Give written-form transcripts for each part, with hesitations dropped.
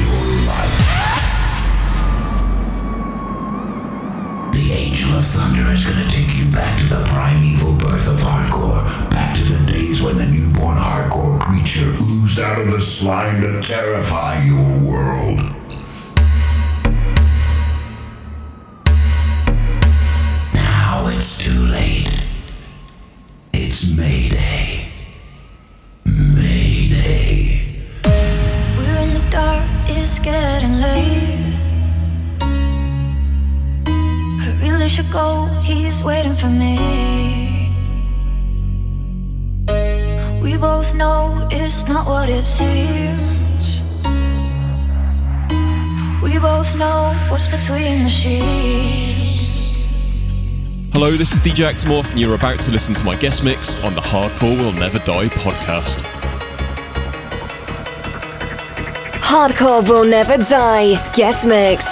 your life. The Angel of Thunder is going to take you back to the primeval birth of hardcore, back to the days when the newborn hardcore creature oozed out of the slime to terrify your world. Now it's too late. It's Mayday. Mayday. We're in the dark, it's getting late. Really should go, he's waiting for me. We both know it's not what it seems. We both know what's between the sheets. Hello, this is DJ Actimorph, and you're about to listen to my guest mix on the Hardcore Will Never Die podcast. Hardcore Will Never Die guest mix.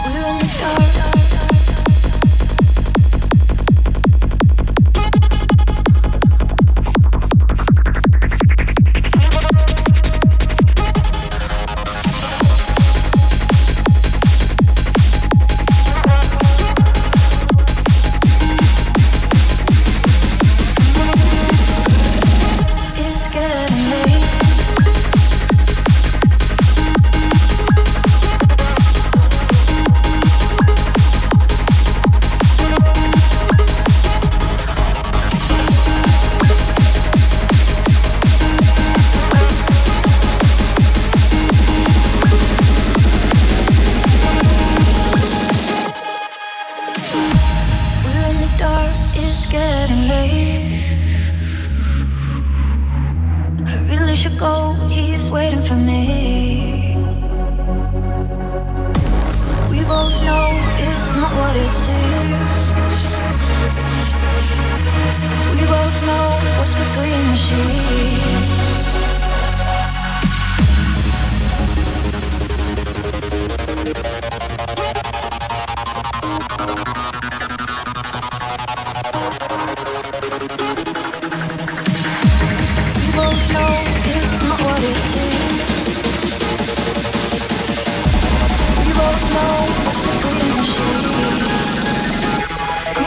I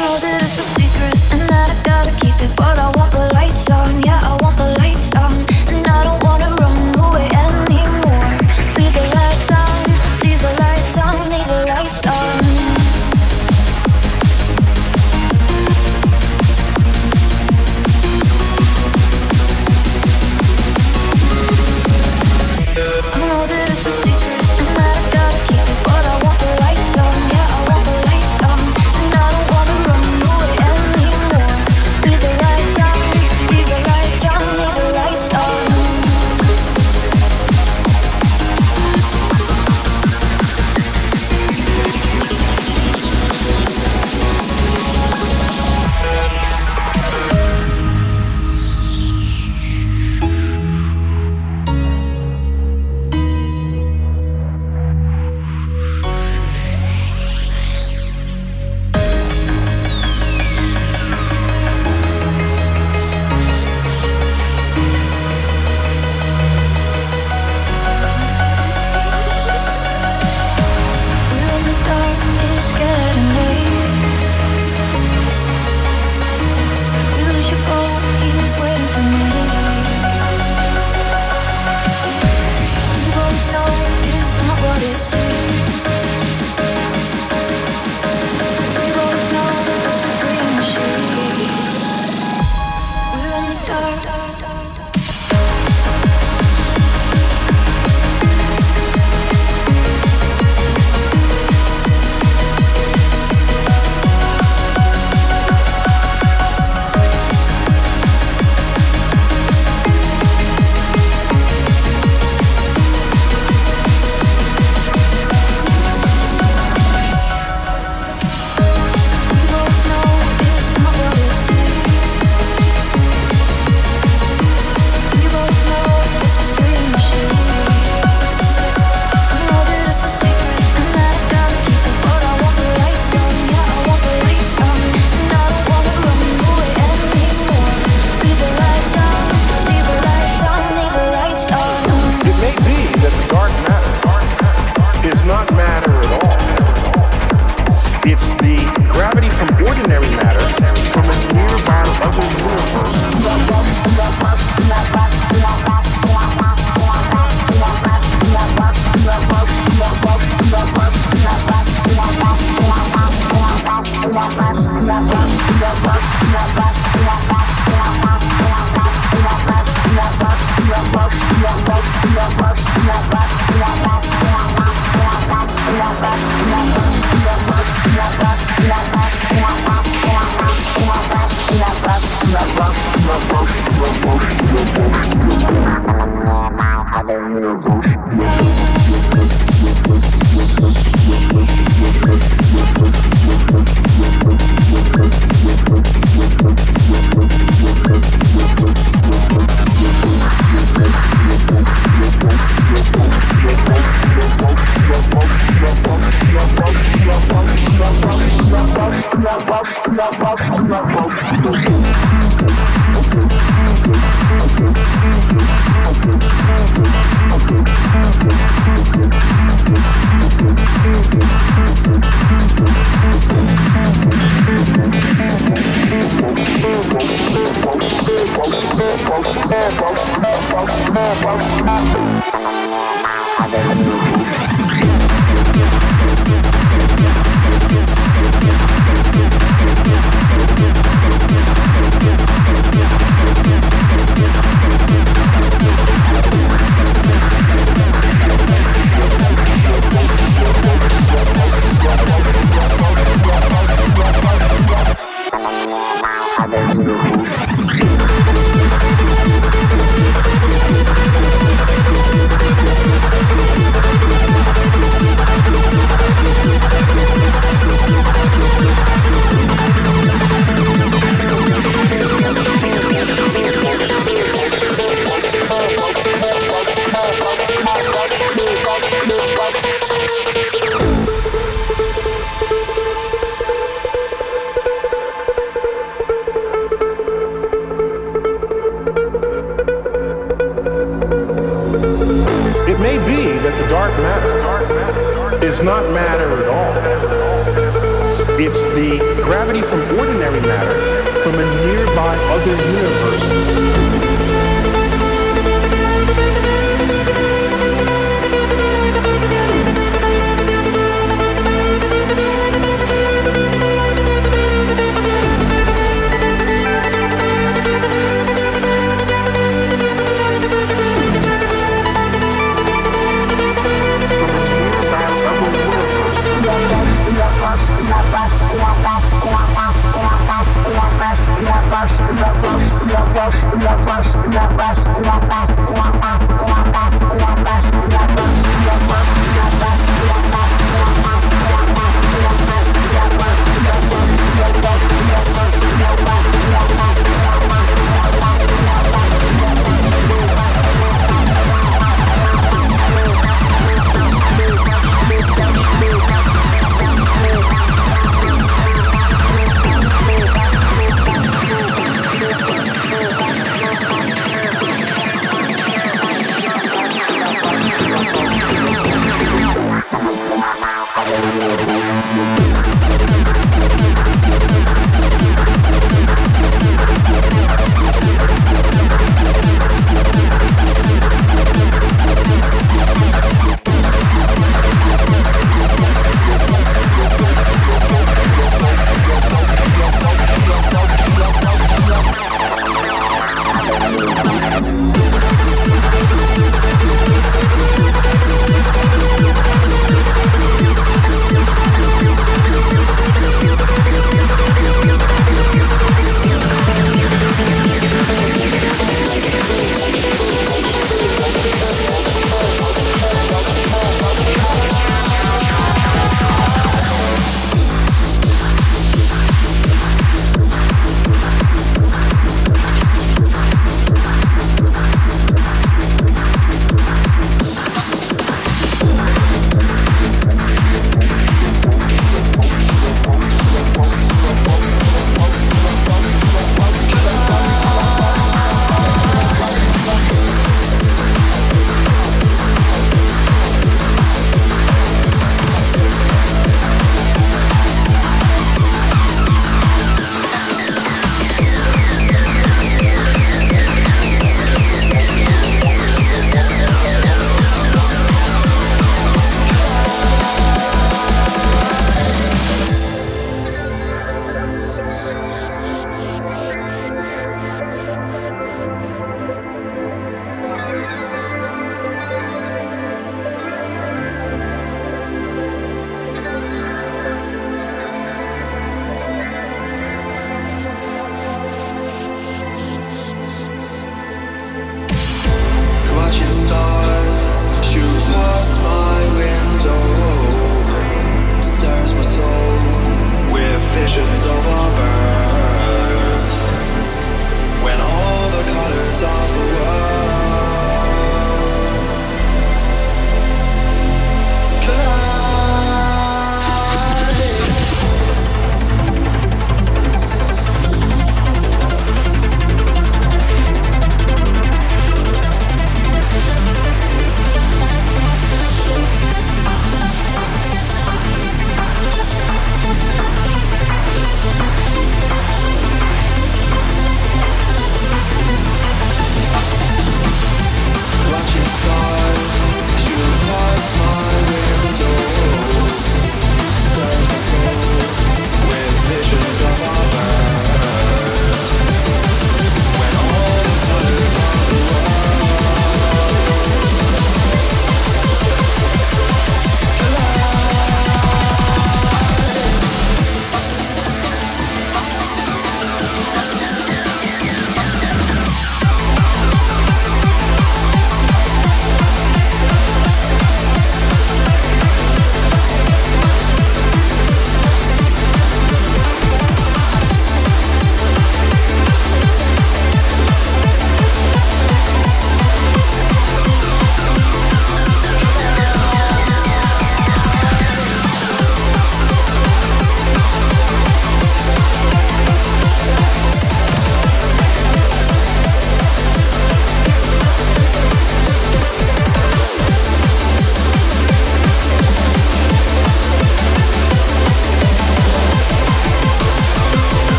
know that it's a secret and that I gotta keep it, but I want the lights on, yeah, I want the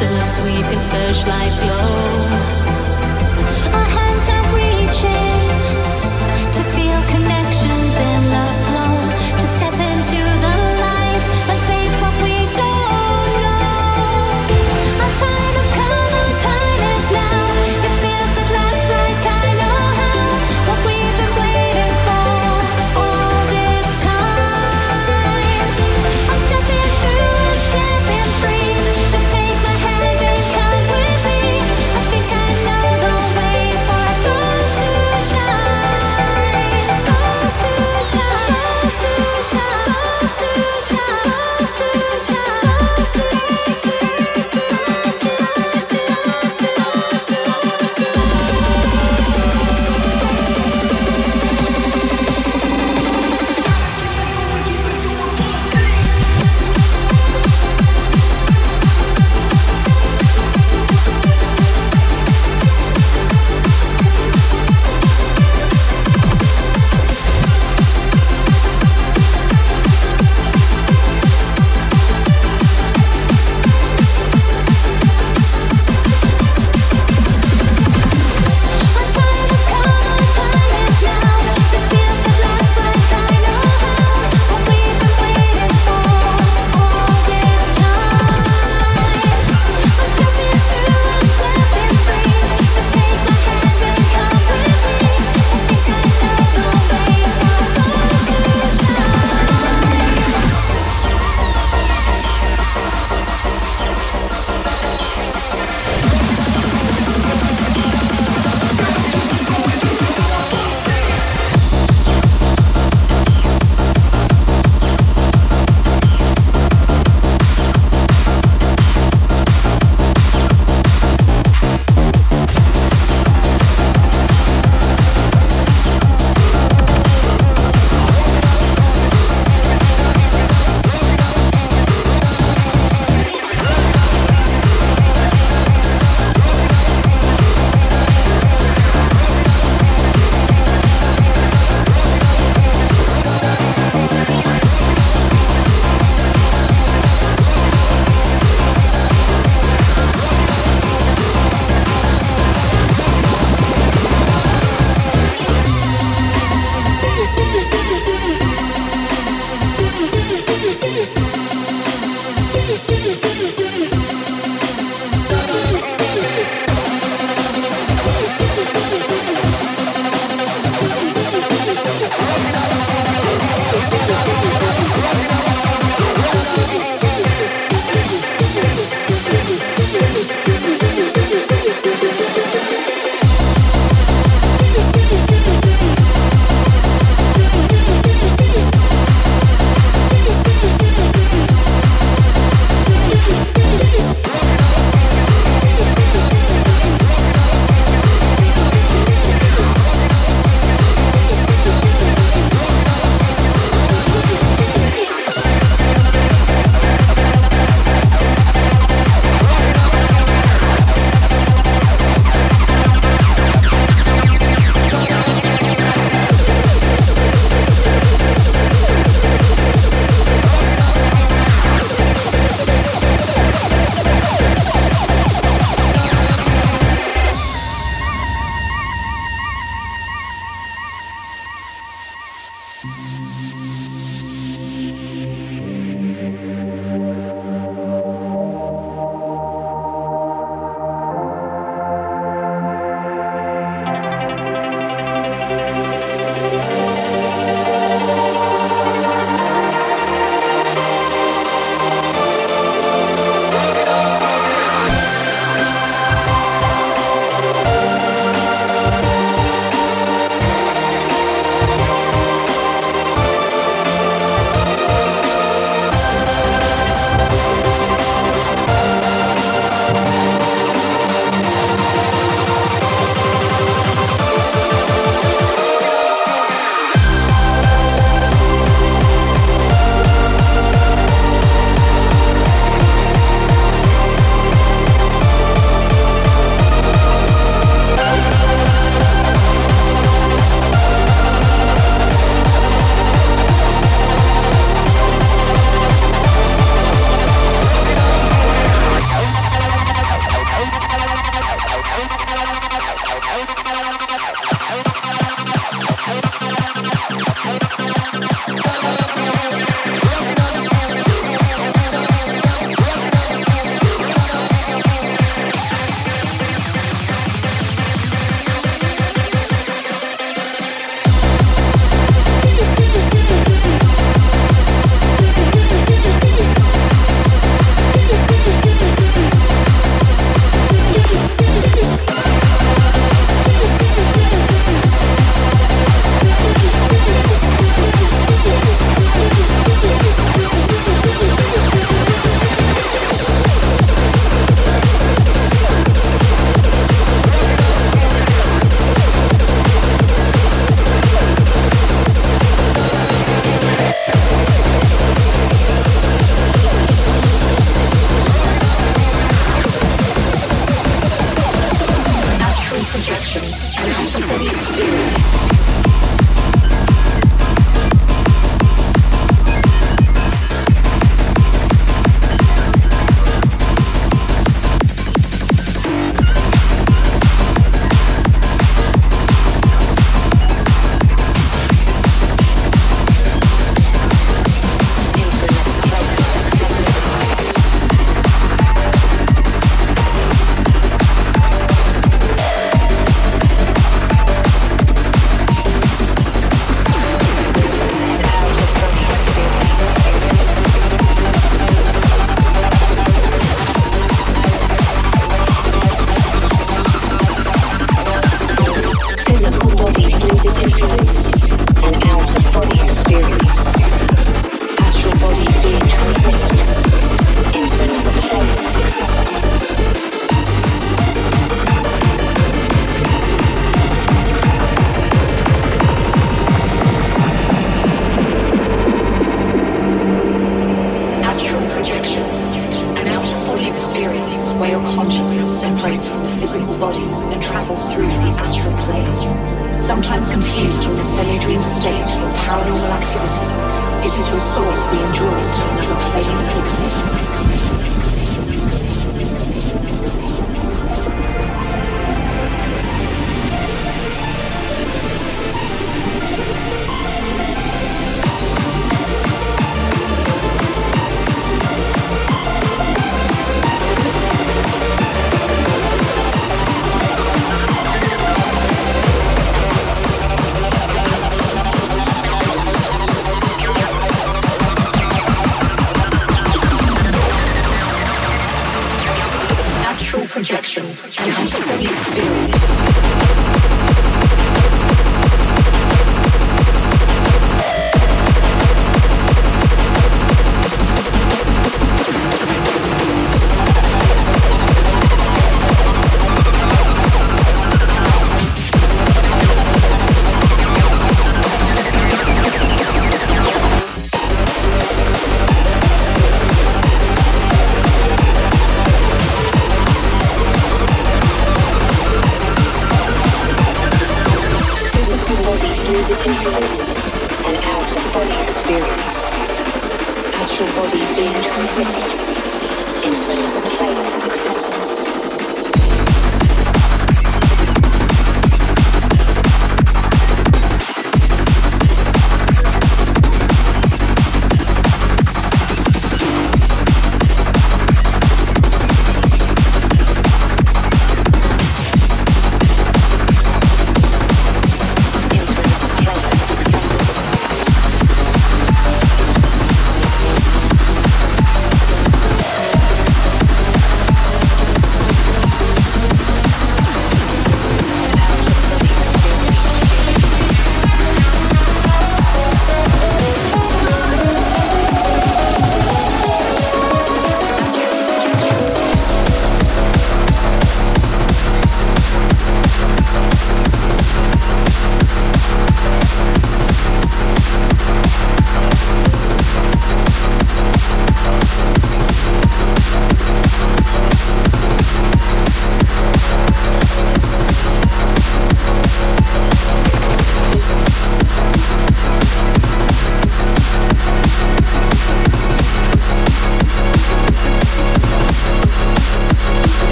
lights and let's sweep and search life glow. Our hands are reaching to feel connections and love flow, to step into the light and face what we don't know. Our time has come, our time is now. It feels at last like I know how, what we've been waiting for all this time. I'm stepping through and stepping free. Just take my hand and come with me. I think I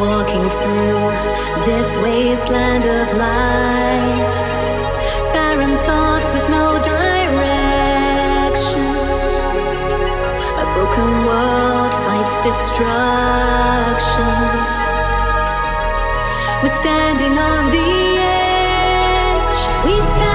walking through this wasteland of life. Barren thoughts with no direction. A broken world fights destruction. We're standing on the edge. We stand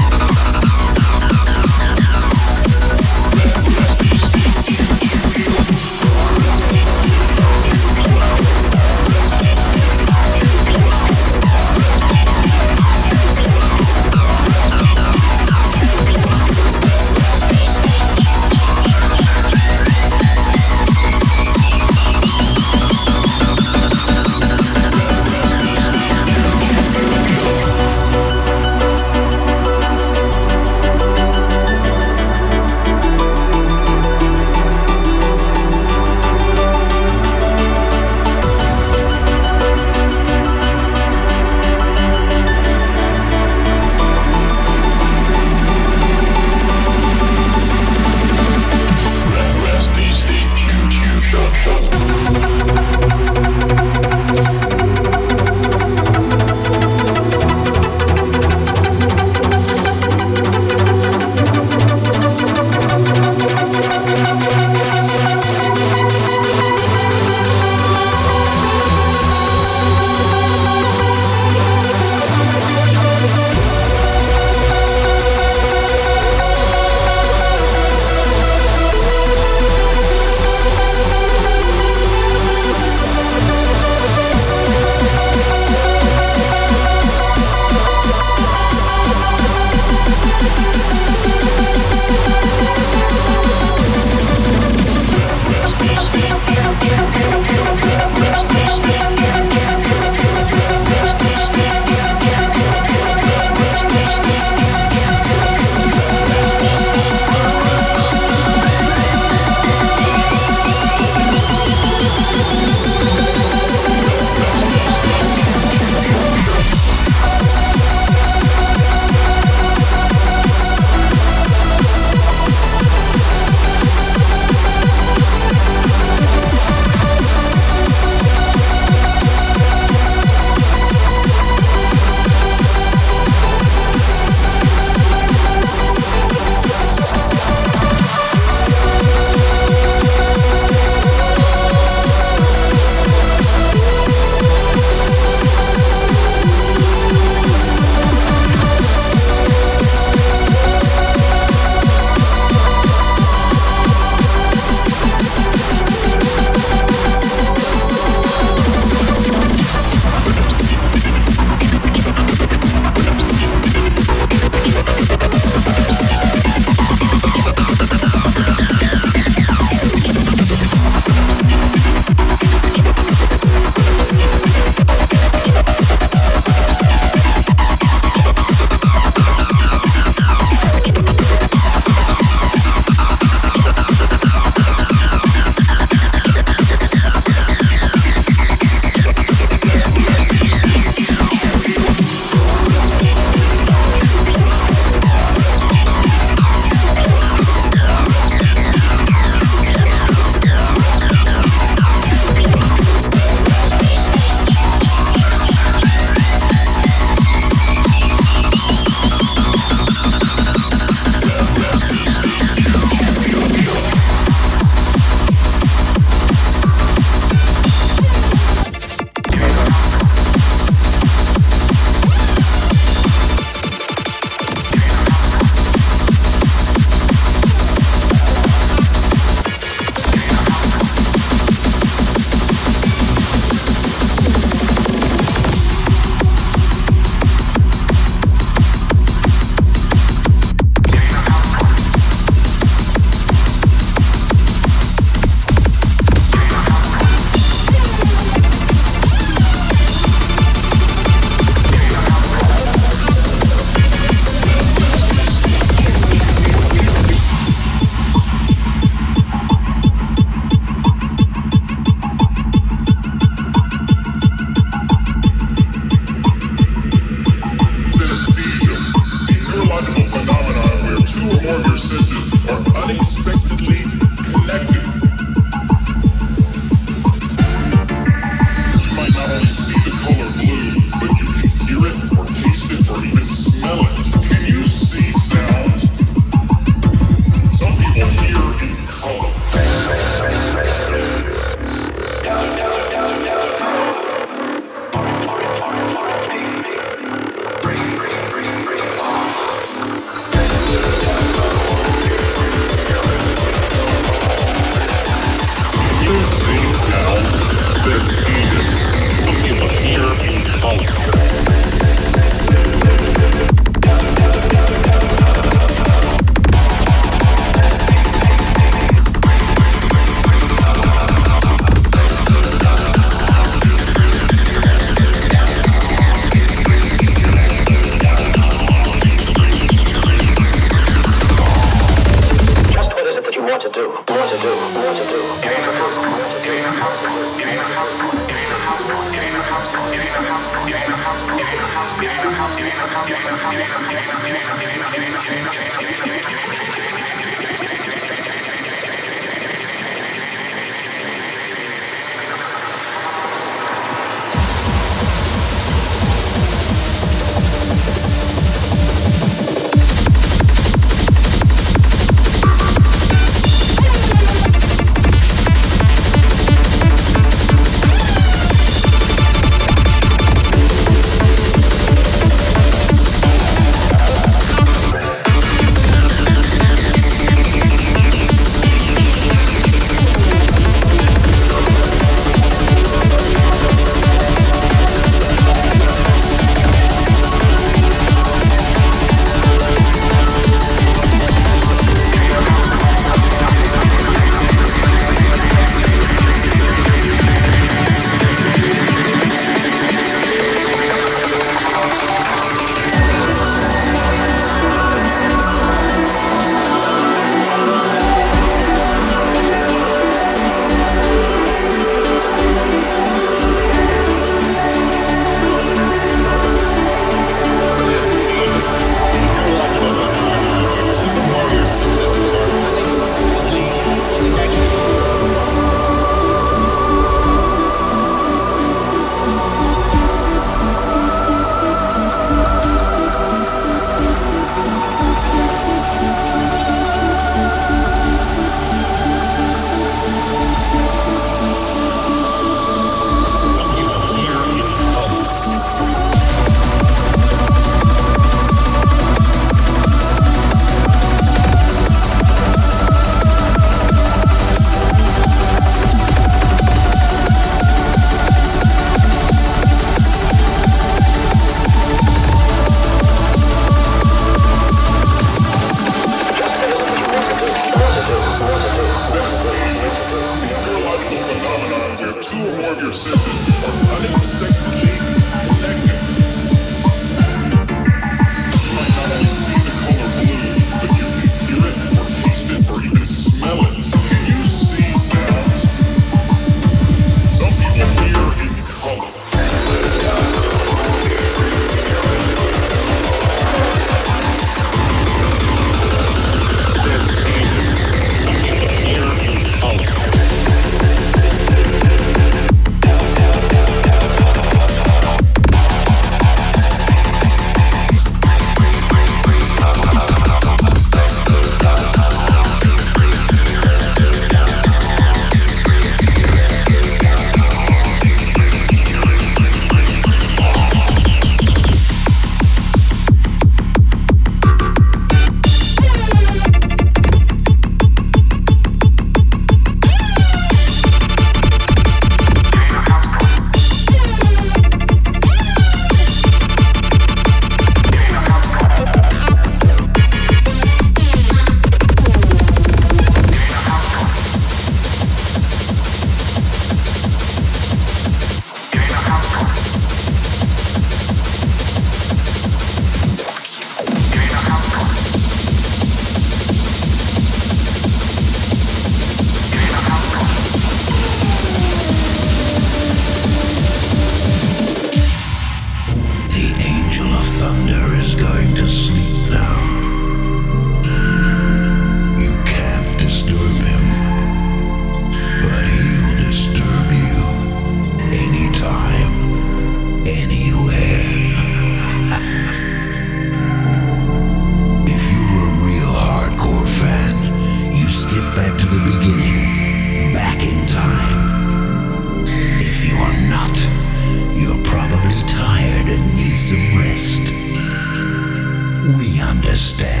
understand.